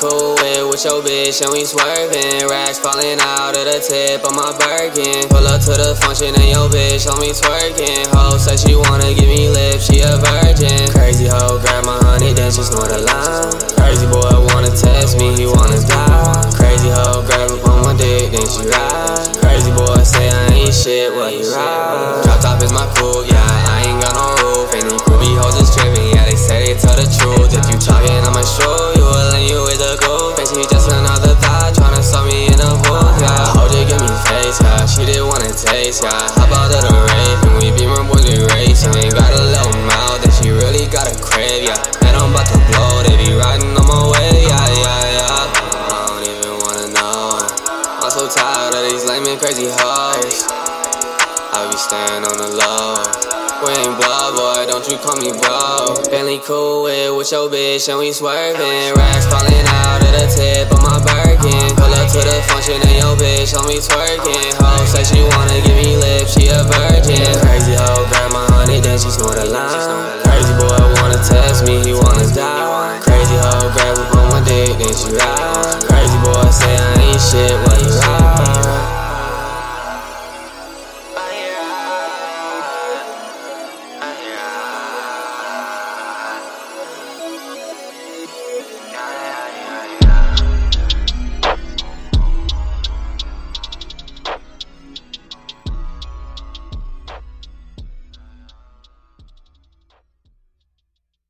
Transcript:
cool with your bitch and we swerving. Racks falling out of the tip on my Birkin. Pull up to the function and your bitch on me twerking. Ho said she wanna give me lip, she a virgin. Crazy ho grab my honey, then she snort a line. Crazy boy wanna test me, he wanna die. Crazy ho grab up on my dick, then she ride. Crazy boy say I ain't shit, well you ride. Drop top is my cool, yeah, I ain't got no roof. And these groovy hoes is tripping, yeah, they say they tell the truth. If you talking, I'ma show you. She didn't wanna taste, yeah. Hop out of the rave and we be more boys we racing. Ain't got a little mouth that she really got a crave, yeah. And I'm about to blow, they be riding on my way, yeah, yeah, yeah. I don't even wanna know. I'm so tired of these lame and crazy hoes. I be staying on the low. We ain't blah, boy, don't you call me bro. Bentley cool with your bitch and we swerving. Racks falling out of the tip on my Birkin. Pull up to the function and your bitch on me twerking. Ho say she wanna give me lip, she a virgin. Crazy ho grab my honey, then she snort a line. Crazy boy wanna test me, he wanna die. Crazy ho grab up on my dick, then she ride. Crazy boy say I ain't shit, well,